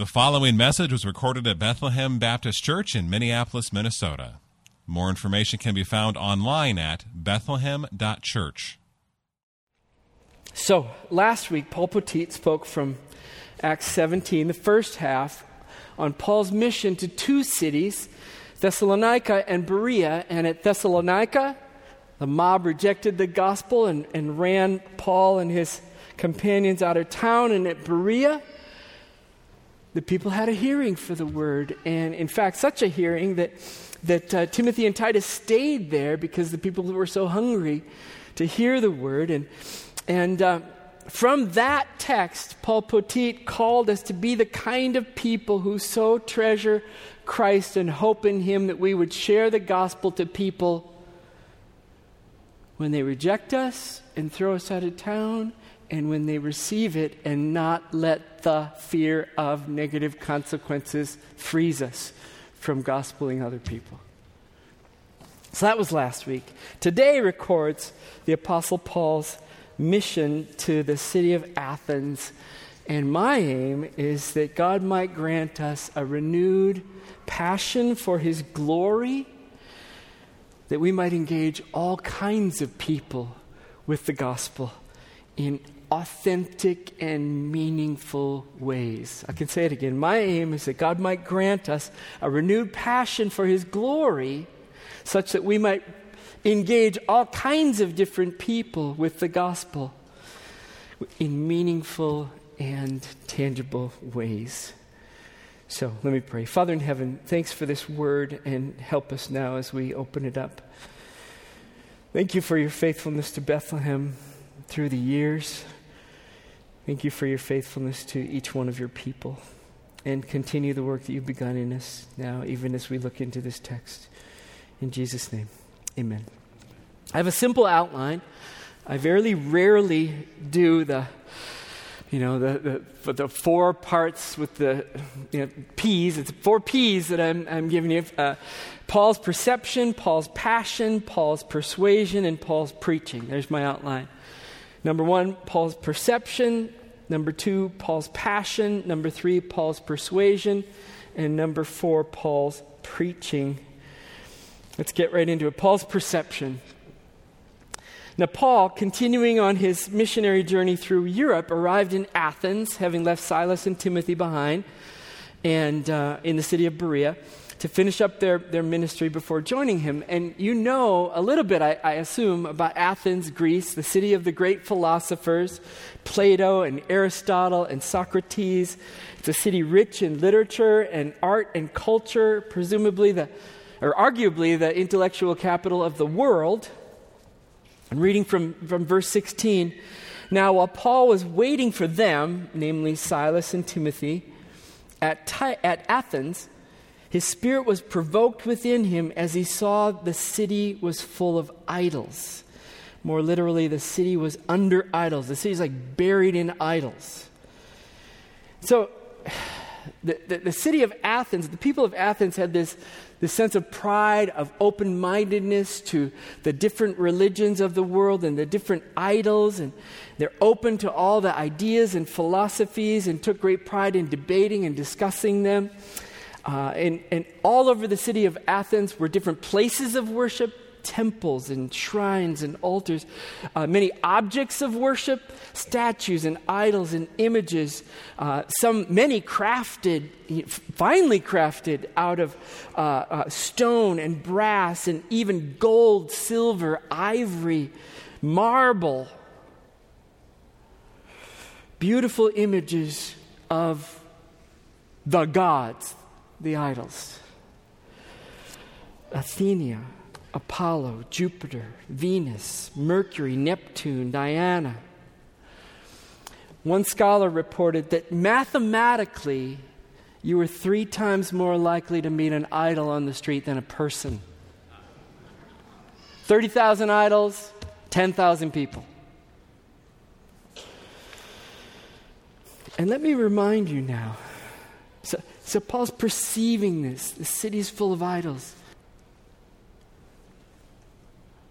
The following message was recorded at Bethlehem Baptist Church in Minneapolis, Minnesota. More information can be found online at Bethlehem.church. So, last week, Paul Poteet spoke from Acts 17, the first half, on Paul's mission to two cities, Thessalonica and Berea. And at Thessalonica, the mob rejected the gospel and ran Paul and his companions out of town. And at Berea, the people had a hearing for the word, and in fact, such a hearing that Timothy and Titus stayed there because the people were so hungry to hear the word. And from that text, Paul Poteet called us to be the kind of people who so treasure Christ and hope in Him that we would share the gospel to people when they reject us and throw us out of town, and when they receive it, and not let the fear of negative consequences freeze us from gospeling other people. So that was last week. Today records the Apostle Paul's mission to the city of Athens. And my aim is that God might grant us a renewed passion for His glory, that we might engage all kinds of people with the gospel in authentic and meaningful ways. I can say it again. My aim is that God might grant us a renewed passion for His glory, such that we might engage all kinds of different people with the gospel in meaningful and tangible ways. So let me pray. Father in heaven, thanks for this word, and help us now as we open it up. Thank you for your faithfulness to Bethlehem through the years. Thank you for your faithfulness to each one of your people, and continue the work that you've begun in us now, even as we look into this text. In Jesus' name, amen. I have a simple outline. I very rarely do the four parts with the P's. It's four P's that I'm giving you. Paul's perception, Paul's passion, Paul's persuasion, and Paul's preaching. There's my outline. Number one, Paul's perception. Number two, Paul's passion. Number three, Paul's persuasion. And number four, Paul's preaching. Let's get right into it. Paul's perception. Now, Paul, continuing on his missionary journey through Europe, arrived in Athens, having left Silas and Timothy behind, and in the city of Berea, to finish up their ministry before joining him. And you know a little bit, I assume, about Athens, Greece, the city of the great philosophers, Plato and Aristotle and Socrates. It's a city rich in literature and art and culture, arguably the intellectual capital of the world. I'm reading from verse 16. Now, while Paul was waiting for them, namely Silas and Timothy, at Athens, his spirit was provoked within him as he saw the city was full of idols. More literally, the city was under idols. The city's like buried in idols. So the city of Athens, the people of Athens had this sense of pride, of open-mindedness to the different religions of the world and the different idols, and they're open to all the ideas and philosophies and took great pride in debating and discussing them. And all over the city of Athens were different places of worship, temples and shrines and altars, many objects of worship, statues and idols and images, many crafted, finely crafted out of stone and brass and even gold, silver, ivory, marble. Beautiful images of the gods, the idols. Athena, Apollo, Jupiter, Venus, Mercury, Neptune, Diana. One scholar reported that mathematically, you were 3 times more likely to meet an idol on the street than a person. 30,000 idols, 10,000 people. And let me remind you now, so Paul's perceiving this. The city's full of idols.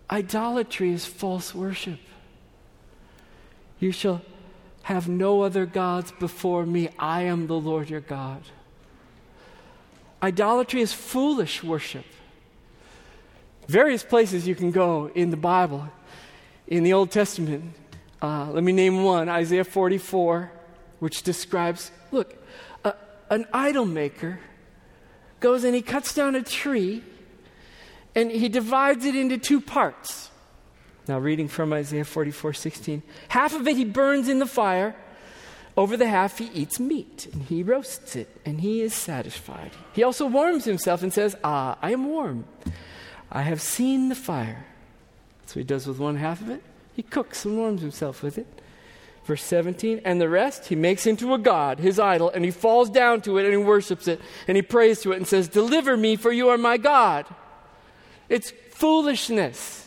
Idolatry is false worship. You shall Have no other gods before me. I am the Lord your God. Idolatry is foolish worship. Various places you can go in the Bible, in the Old Testament. Let me name one, Isaiah 44, which describes, look, an idol maker goes and he cuts down a tree and he divides it into two parts. Now reading from Isaiah 44:16, half of it he burns in the fire, over the half he eats meat and he roasts it and he is satisfied. He also warms himself and says, "Ah, I am warm. I have seen the fire." So he does with one half of it. He cooks and warms himself with it. Verse 17, and the rest he makes into a god, his idol, and he falls down to it and he worships it and he prays to it and says, "Deliver me, for you are my God." It's foolishness.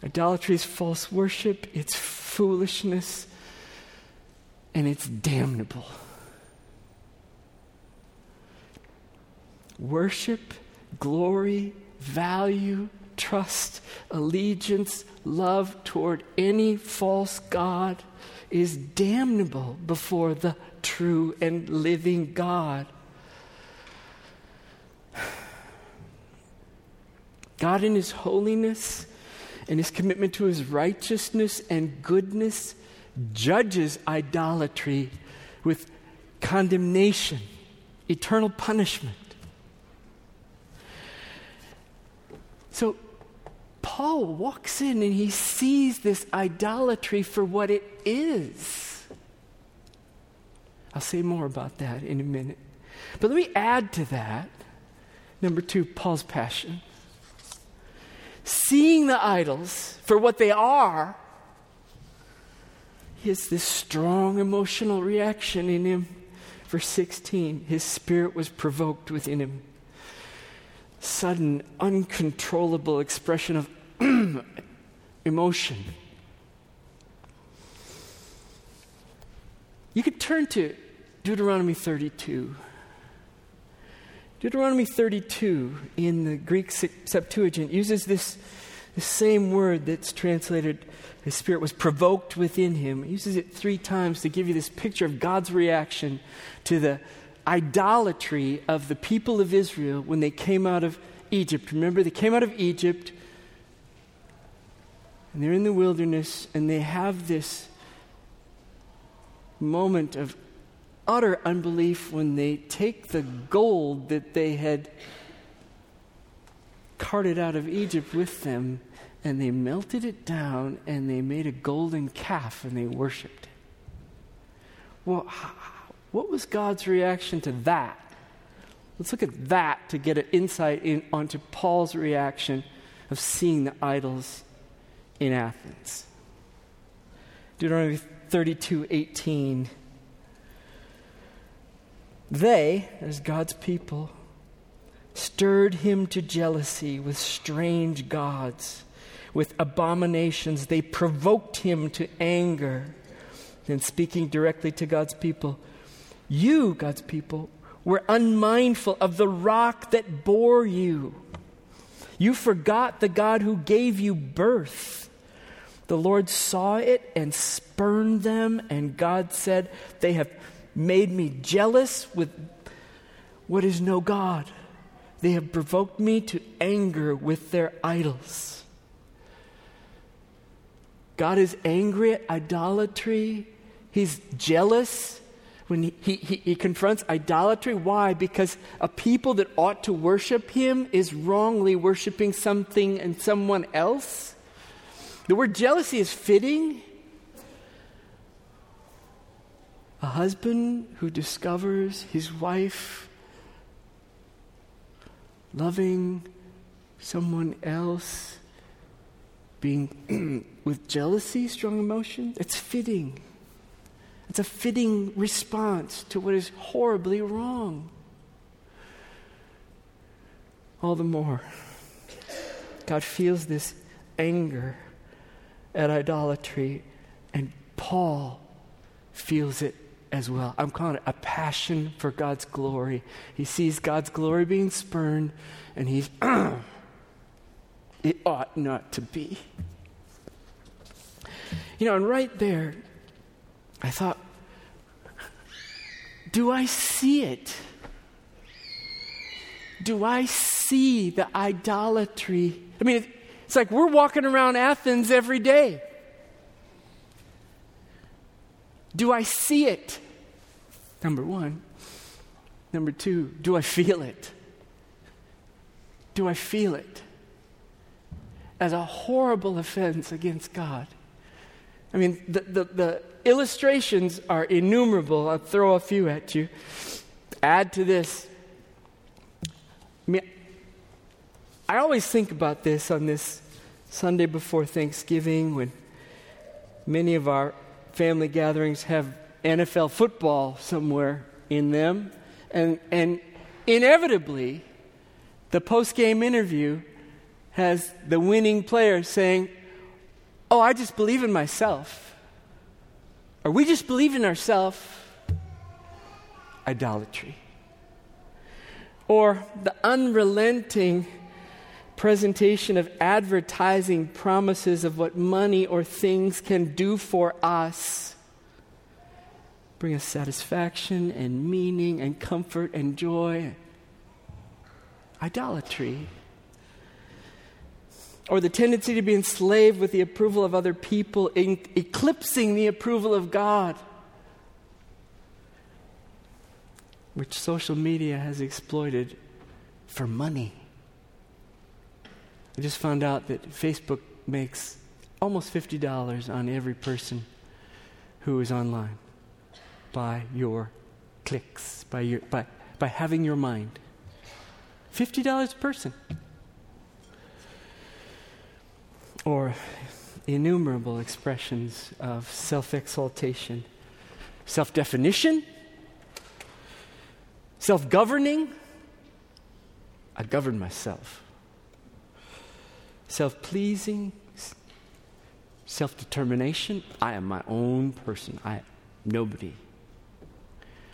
Idolatry is false worship, it's foolishness, and it's damnable. Worship, glory, value, trust, allegiance, love toward any false god is damnable before the true and living God. God in his holiness and his commitment to his righteousness and goodness judges idolatry with condemnation, eternal punishment. So Paul walks in and he sees this idolatry for what it is. I'll say more about that in a minute. But let me add to that, number two, Paul's passion. Seeing the idols for what they are, he has this strong emotional reaction in him. Verse 16, his spirit was provoked within him. Sudden, uncontrollable expression of emotion. You could turn to Deuteronomy 32. Deuteronomy 32 in the Greek Septuagint uses this same word that's translated, his spirit was provoked within him. It uses it three times to give you this picture of God's reaction to the idolatry of the people of Israel when they came out of Egypt. Remember, they came out of Egypt and they're in the wilderness and they have this moment of utter unbelief when they take the gold that they had carted out of Egypt with them and they melted it down and they made a golden calf and they worshiped it. Well, what was God's reaction to that? Let's look at that to get an insight onto Paul's reaction of seeing the idols in Athens. Deuteronomy 32:18. They, as God's people, stirred him to jealousy with strange gods, with abominations. They provoked him to anger. Then speaking directly to God's people, you, God's people, were unmindful of the rock that bore you. You forgot the God who gave you birth. The Lord saw it and spurned them, and God said, they have made me jealous with what is no God. They have provoked me to anger with their idols. God is angry at idolatry. He's jealous when he confronts idolatry. Why? Because a people that ought to worship him is wrongly worshiping something and someone else. The word jealousy is fitting. A husband who discovers his wife loving someone else, being with jealousy, strong emotion, it's fitting. It's a fitting response to what is horribly wrong. All the more, God feels this anger at idolatry, and Paul feels it as well. I'm calling it a passion for God's glory. He sees God's glory being spurned, and he's, it ought not to be. And right there, I thought, do I see it? Do I see the idolatry? I mean, it's like we're walking around Athens every day. Do I see it? Number one. Number two, do I feel it? Do I feel it? As a horrible offense against God. I mean, the illustrations are innumerable. I'll throw a few at you. Add to this. I mean, I always think about this on this Sunday before Thanksgiving when many of our family gatherings have NFL football somewhere in them. And inevitably, the post-game interview has the winning player saying, "Oh, I just believe in myself." Or we just believe in ourselves. Idolatry. Or the unrelenting presentation of advertising promises of what money or things can do for us. Bring us satisfaction and meaning and comfort and joy. Idolatry. Or the tendency to be enslaved with the approval of other people, eclipsing the approval of God, which social media has exploited for money. I just found out that Facebook makes almost $50 on every person who is online. By your clicks, by having your mind. $50 a person. Or innumerable expressions of self-exaltation, self-definition, self-governing. I govern myself. Self-pleasing, self-determination. I am my own person. I am nobody.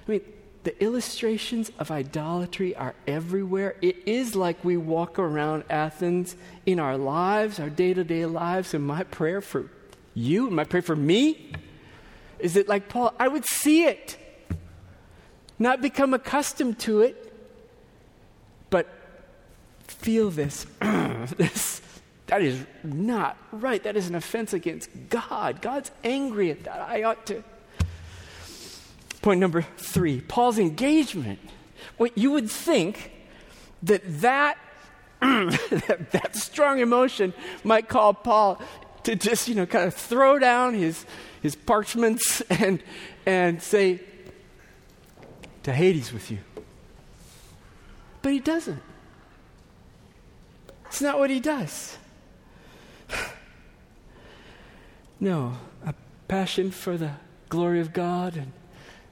I mean, the illustrations of idolatry are everywhere. It is like we walk around Athens in our lives, our day-to-day lives, and my prayer for you, my prayer for me, is that like Paul, I would see it, not become accustomed to it, but feel this, this, that is not right. That is an offense against God. God's angry at that. I ought to. Point number three, Paul's engagement. Well, you would think that strong emotion might call Paul to just, kind of throw down his parchments and say, to Hades with you. But he doesn't. It's not what he does. No, a passion for the glory of God and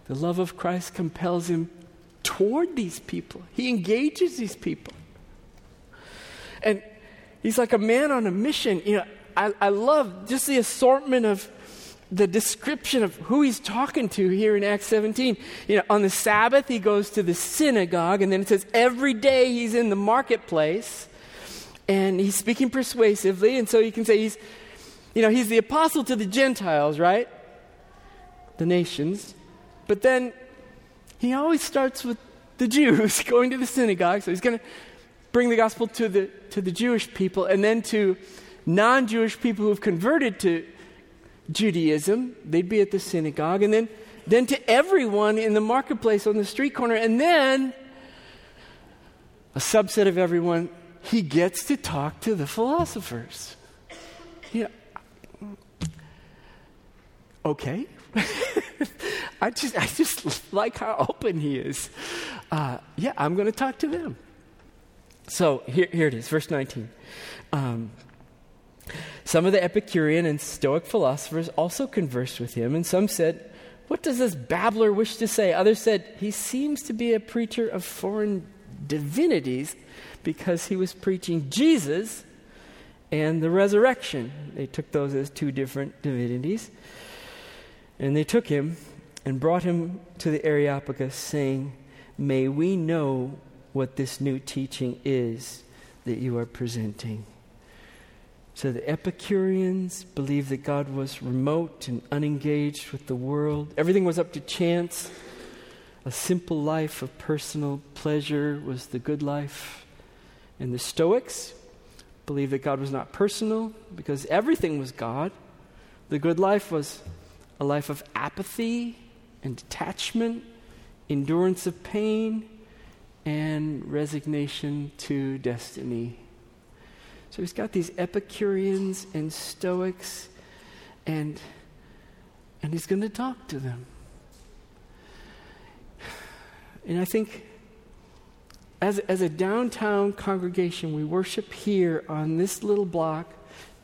the love of Christ compels him toward these people. He engages these people. And he's like a man on a mission. I love just the assortment of the description of who he's talking to here in Acts 17. On the Sabbath, he goes to the synagogue, and then it says every day he's in the marketplace, and he's speaking persuasively, and so you can say he's the apostle to the Gentiles, right? The nations. But then he always starts with the Jews going to the synagogue. So he's going to bring the gospel to the Jewish people and then to non-Jewish people who've converted to Judaism. They'd be at the synagogue. And then to everyone in the marketplace on the street corner. And then a subset of everyone, he gets to talk to the philosophers. Okay. I just like how open he is. I'm going to talk to them. So here it is, verse 19. Some of the Epicurean and Stoic philosophers also conversed with him, and some said, "What does this babbler wish to say?" Others said, "He seems to be a preacher of foreign divinities," because he was preaching Jesus and the resurrection. They took those as two different divinities. And they took him and brought him to the Areopagus, saying, "May we know what this new teaching is that you are presenting So the Epicureans believed that God was remote and unengaged with the world. Everything was up to chance. A simple life of personal pleasure was the good life. And the Stoics believed that God was not personal because everything was God. The good life was a life of apathy and detachment, endurance of pain, and resignation to destiny. So he's got these Epicureans and Stoics, and he's going to talk to them. And I think as a downtown congregation, we worship here on this little block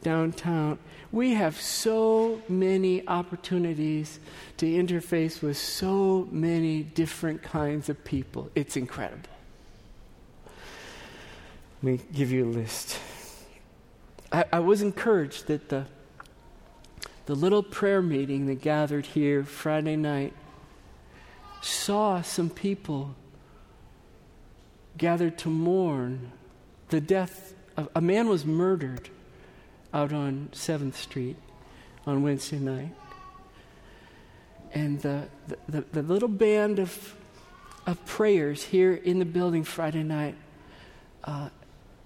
downtown. We have so many opportunities to interface with so many different kinds of people. It's incredible. Let me give you a list. I was encouraged that the little prayer meeting that gathered here Friday night saw some people gathered to mourn the death of a man was murdered out on 7th Street on Wednesday night. And the little band of prayers here in the building Friday night,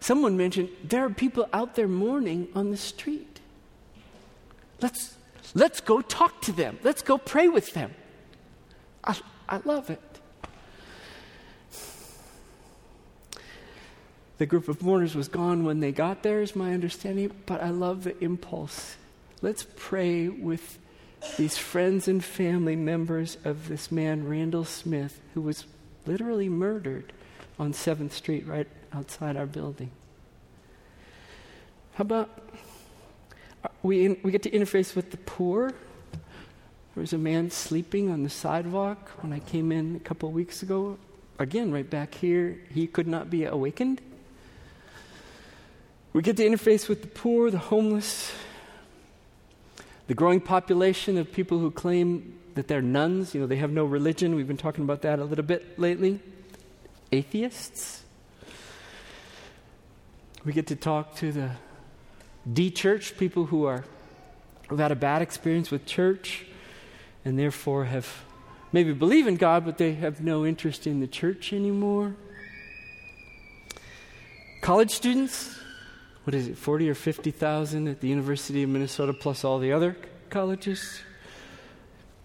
someone mentioned, there are people out there mourning on the street. Let's go talk to them. Let's go pray with them. I love it. The group of mourners was gone when they got there, is my understanding, but I love the impulse. Let's pray with these friends and family members of this man, Randall Smith, who was literally murdered on 7th Street right outside our building. How about we get to interface with the poor? There was a man sleeping on the sidewalk when I came in a couple of weeks ago. Again, right back here, he could not be awakened. We get to interface with the poor, the homeless, the growing population of people who claim that they're nuns. You know, they have no religion. We've been talking about that a little bit lately. Atheists. We get to talk to the de-church, people who've had a bad experience with church and therefore have maybe believe in God, but they have no interest in the church anymore. College students, 40 or 50,000 at the University of Minnesota plus all the other colleges.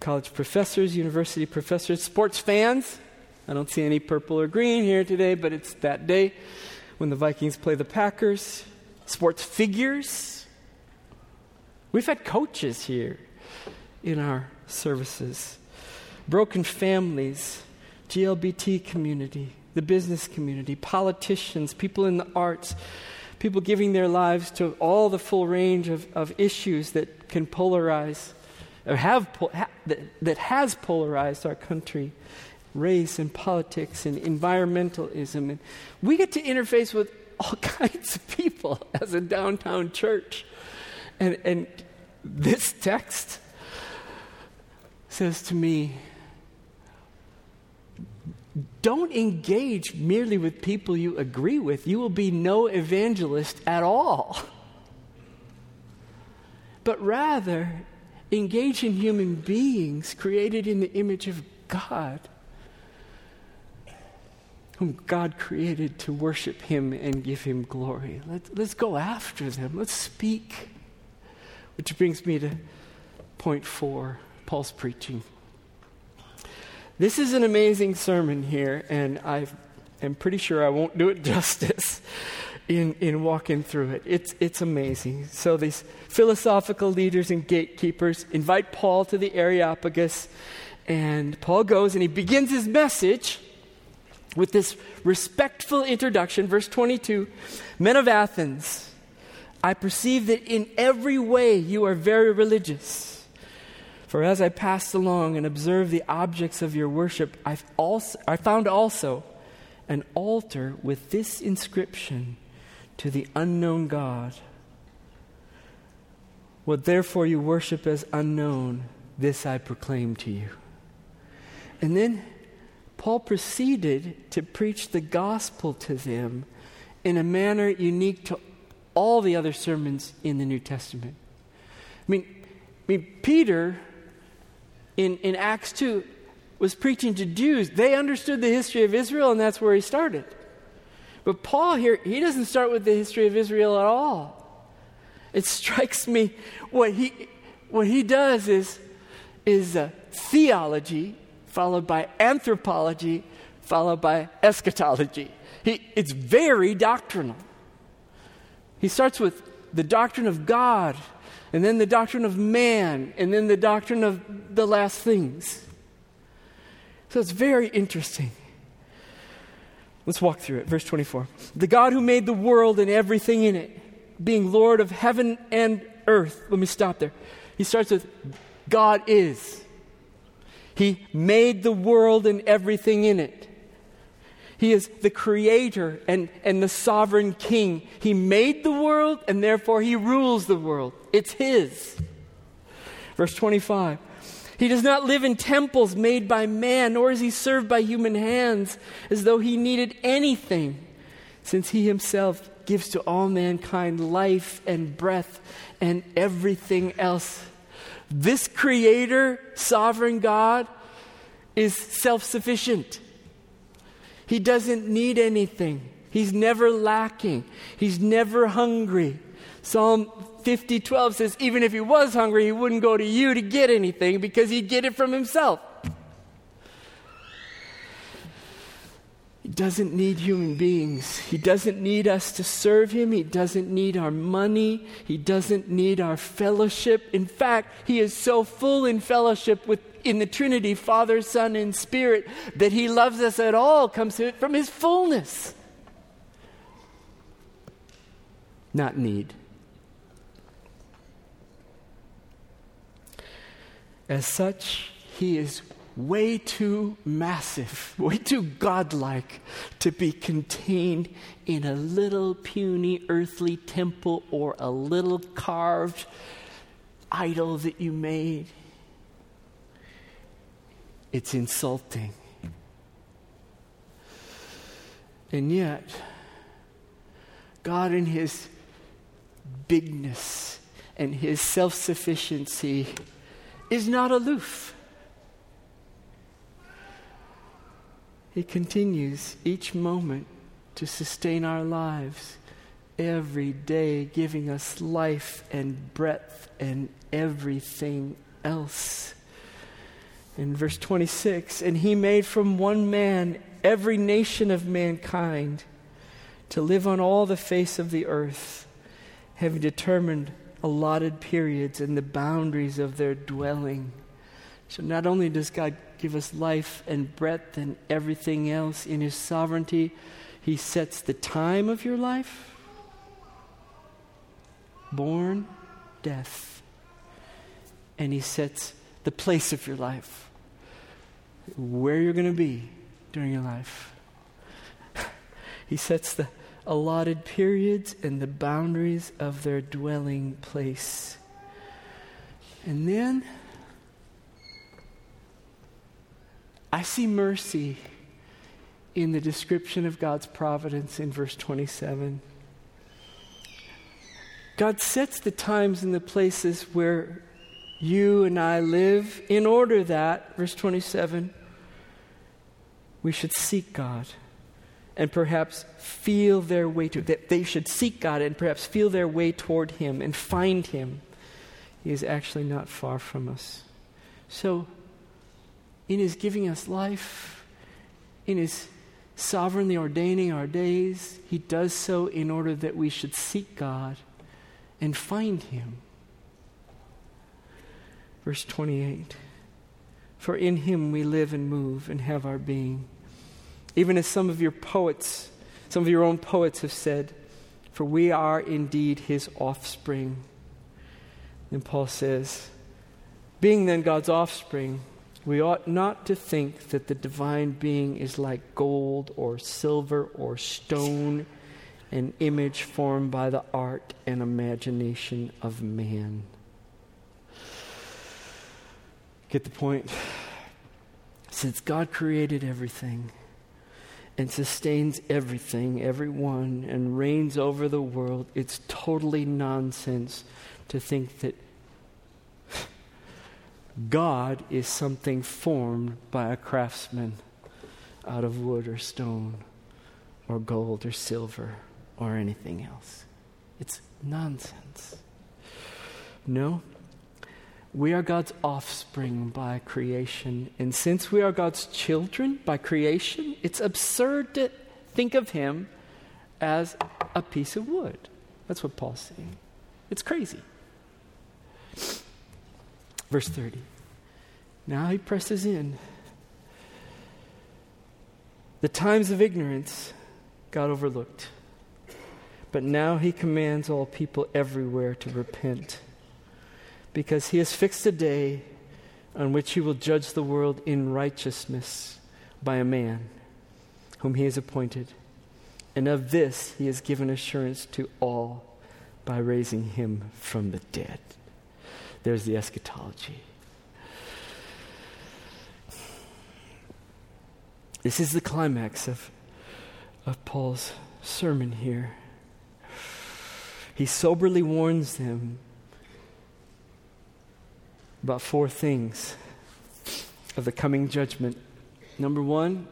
College professors, university professors, sports fans. I don't see any purple or green here today, but it's that day when the Vikings play the Packers. Sports figures. We've had coaches here in our services. Broken families, GLBT community, the business community, politicians, people in the arts, people giving their lives to all the full range of issues that can polarize, or that has polarized our country. Race and politics and environmentalism. And we get to interface with all kinds of people as a downtown church. And this text says to me, don't engage merely with people you agree with. You will be no evangelist at all. But rather, engage in human beings created in the image of God, whom God created to worship him and give him glory. Let's go after them. Let's speak. Which brings me to point 4, Paul's preaching. This is an amazing sermon here, and I am pretty sure I won't do it justice in walking through it. It's amazing. So these philosophical leaders and gatekeepers invite Paul to the Areopagus, and Paul goes and he begins his message with this respectful introduction, verse 22, "Men of Athens, I perceive that in every way you are very religious. For as I passed along and observed the objects of your worship, I found also an altar with this inscription, 'To the unknown God.' What therefore you worship as unknown, this I proclaim to you." And then Paul proceeded to preach the gospel to them in a manner unique to all the other sermons in the New Testament. I mean, Peter in Acts 2 was preaching to Jews. They understood the history of Israel, and that's where he started. But Paul here, he doesn't start with the history of Israel at all. It strikes me what he does is theology followed by anthropology followed by eschatology. It's very doctrinal. He starts with the doctrine of God, and then the doctrine of man, and then the doctrine of the last things. So it's very interesting. Let's walk through it. Verse 24. The God who made the world and everything in it, being Lord of heaven and earth. Let me stop there. He starts with God is. He made the world and everything in it. He is the creator and the sovereign king. He made the world, and therefore he rules the world. It's his. Verse 25. He does not live in temples made by man, nor is he served by human hands, as though he needed anything, since he himself gives to all mankind life and breath and everything else. This creator, sovereign God, is self-sufficient. He doesn't need anything. He's never lacking. He's never hungry. Psalm 50:12 says, even if he was hungry, he wouldn't go to you to get anything because he'd get it from himself. He doesn't need human beings. He doesn't need us to serve him. He doesn't need our money. He doesn't need our fellowship. In fact, he is so full in fellowship in the Trinity, Father, Son, and Spirit, that he loves us at all comes from his fullness. Not need. As such, he is way too massive, way too godlike to be contained in a little puny earthly temple or a little carved idol that you made. It's insulting. And yet, God in his bigness and his self-sufficiency is not aloof. He continues each moment to sustain our lives, every day giving us life and breath and everything else. In verse 26, and he made from one man every nation of mankind to live on all the face of the earth, having determined allotted periods and the boundaries of their dwelling. So not only does God give us life and breath and everything else in his sovereignty, he sets the time of your life, born, death, and he sets the place of your life, where you're going to be during your life. He sets the allotted periods and the boundaries of their dwelling place. And then I see mercy in the description of God's providence in verse 27. God sets the times and the places where you and I live in order that, verse 27, we should seek God. And perhaps feel their way to, that they should seek God and perhaps feel their way toward him and find him. He is actually not far from us. So, in his giving us life, in his sovereignly ordaining our days, he does so in order that we should seek God and find him. Verse 28, for in him we live and move and have our being. Even as some of your own poets have said, for we are indeed his offspring. And Paul says, being then God's offspring, we ought not to think that the divine being is like gold or silver or stone, an image formed by the art and imagination of man. Get the point? Since God created everything, and sustains everything, everyone, and reigns over the world, it's totally nonsense to think that God is something formed by a craftsman out of wood or stone or gold or silver or anything else. It's nonsense. No, we are God's offspring by creation. And since we are God's children by creation, it's absurd to think of him as a piece of wood. That's what Paul's saying. It's crazy. Verse 30. Now he presses in. The times of ignorance God overlooked, but now he commands all people everywhere to repent, because he has fixed a day on which he will judge the world in righteousness by a man whom he has appointed. And of this he has given assurance to all by raising him from the dead. There's the eschatology. This is the climax of Paul's sermon here. He soberly warns them about four things of the coming judgment. Number one,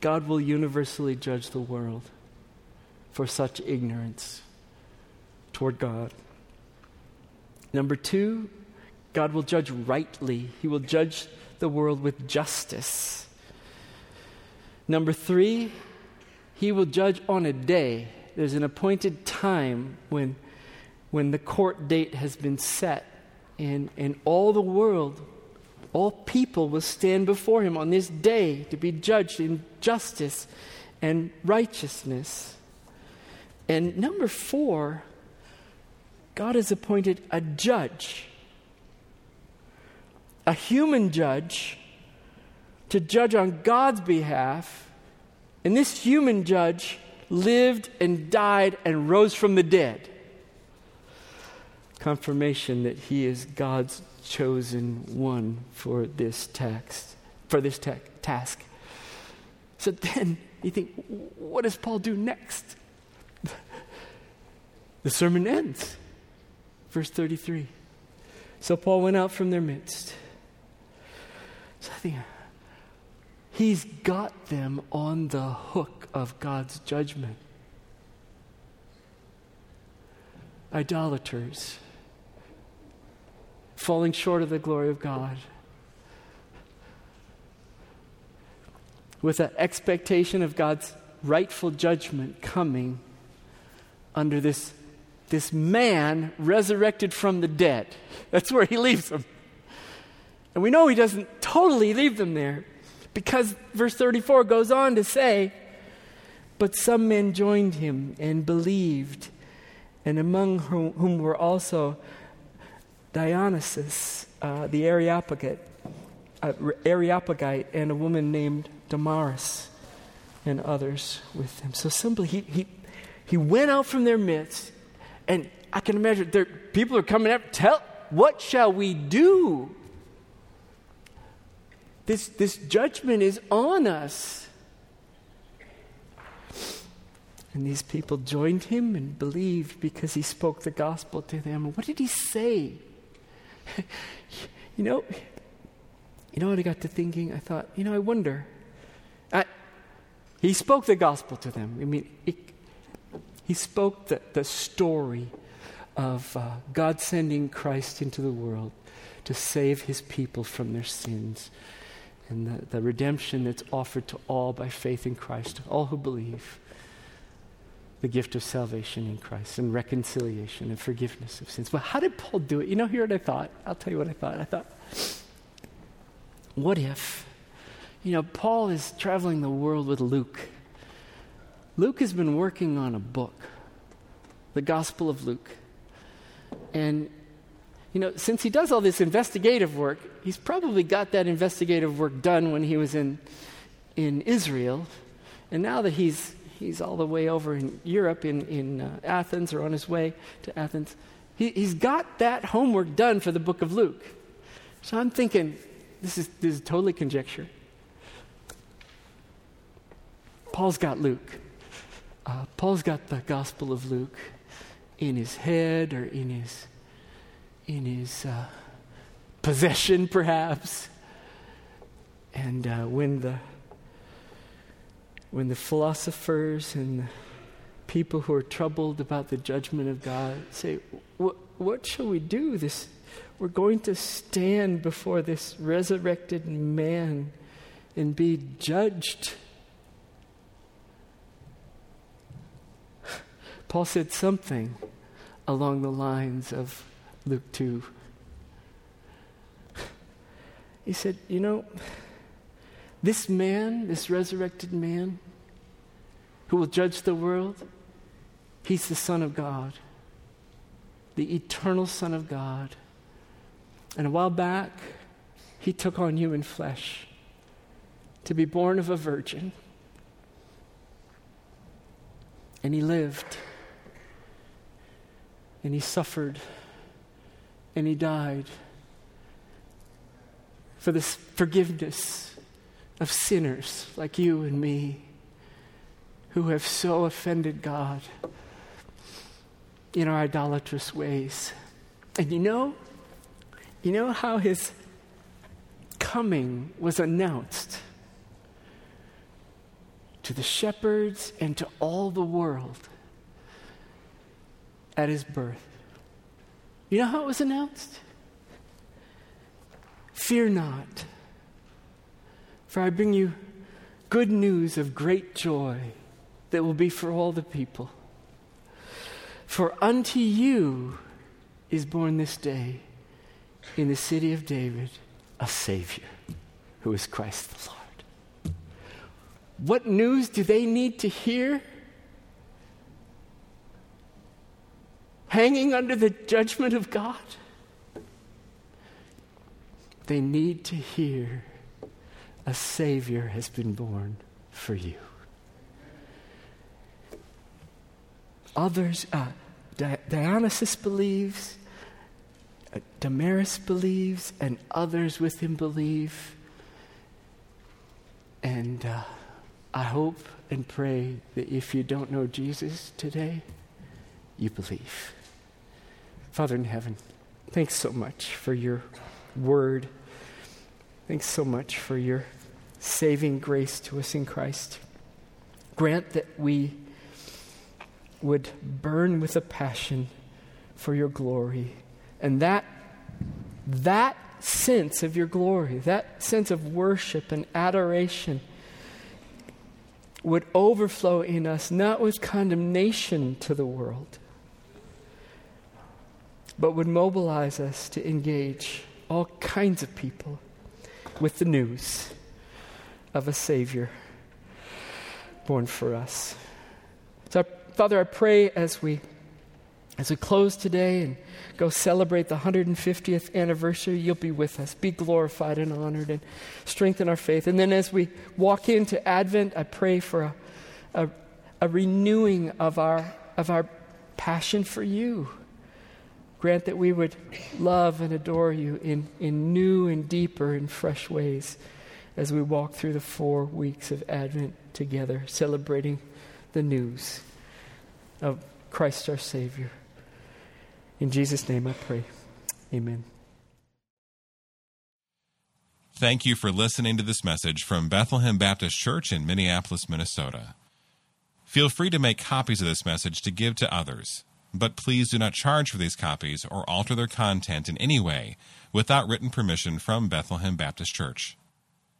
God will universally judge the world for such ignorance toward God. Number two, God will judge rightly. He will judge the world with justice. Number three, he will judge on a day. There's an appointed time when the court date has been set, and all the world, all people will stand before him on this day to be judged in justice and righteousness. And number four, God has appointed a judge, a human judge, to judge on God's behalf. And this human judge lived and died and rose from the dead. Confirmation that he is God's chosen one for this text, for this task. So then you think, what does Paul do next? The sermon ends. Verse 33. So Paul went out from their midst. So I think he's got them on the hook of God's judgment. Idolaters, falling short of the glory of God, with an expectation of God's rightful judgment coming under this man resurrected from the dead. That's where he leaves them. And we know he doesn't totally leave them there, because verse 34 goes on to say, but some men joined him and believed, and among whom were also Dionysus, the Areopagite, and a woman named Damaris, and others with him. So simply he went out from their midst. And I can imagine people are coming up, what shall we do? This judgment is on us. And these people joined him and believed because he spoke the gospel to them. What did he say? You know what I got to thinking? I thought, I wonder. He spoke the gospel to them. I mean, he spoke the story of God sending Christ into the world to save his people from their sins, and the redemption that's offered to all by faith in Christ, all who believe, the gift of salvation in Christ and reconciliation and forgiveness of sins. But how did Paul do it? Here's what I thought. I'll tell you what I thought. I thought, what if, Paul is traveling the world with Luke. Luke has been working on a book, the Gospel of Luke. And, since he does all this investigative work, he's probably got that investigative work done when he was in Israel. And now that he's all the way over in Europe, in Athens, or on his way to Athens, he's got that homework done for the book of Luke. So I'm thinking, this is totally conjecture. Paul's got Luke. Paul's got the Gospel of Luke in his head or in his possession, perhaps. And when the philosophers and the people who are troubled about the judgment of God say, "What shall we do? This we're going to stand before this resurrected man and be judged." Paul said something along the lines of Luke 2. He said, you know, this man, this resurrected man who will judge the world, he's the Son of God, the eternal Son of God. And a while back, he took on human flesh to be born of a virgin. And he lived. And he suffered, and he died for the forgiveness of sinners like you and me who have so offended God in our idolatrous ways. And you know how his coming was announced to the shepherds and to all the world at his birth. You know how it was announced? Fear not, for I bring you good news of great joy that will be for all the people. For unto you is born this day in the city of David a Savior, who is Christ the Lord. What news do they need to hear? Hanging under the judgment of God? They need to hear a Savior has been born for you. Others, Dionysus believes, Damaris believes, and others with him believe. And I hope and pray that if you don't know Jesus today, you believe. Father in heaven, thanks so much for your word. Thanks so much for your saving grace to us in Christ. Grant that we would burn with a passion for your glory. And that sense of your glory, that sense of worship and adoration would overflow in us, not with condemnation to the world, but would mobilize us to engage all kinds of people with the news of a Savior born for us. So, Father, I pray as we close today and go celebrate the 150th anniversary, you'll be with us. Be glorified and honored and strengthen our faith. And then as we walk into Advent, I pray for a renewing of our passion for you. Grant that we would love and adore you in new and deeper and fresh ways as we walk through the 4 weeks of Advent together, celebrating the news of Christ our Savior. In Jesus' name I pray. Amen. Thank you for listening to this message from Bethlehem Baptist Church in Minneapolis, Minnesota. Feel free to make copies of this message to give to others. But please do not charge for these copies or alter their content in any way without written permission from Bethlehem Baptist Church.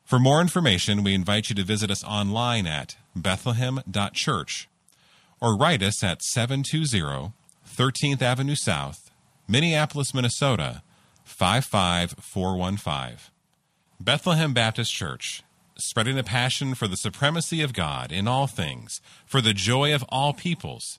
For more information, we invite you to visit us online at Bethlehem.church or write us at 720 13th Avenue South, Minneapolis, Minnesota, 55415. Bethlehem Baptist Church, spreading the passion for the supremacy of God in all things, for the joy of all peoples,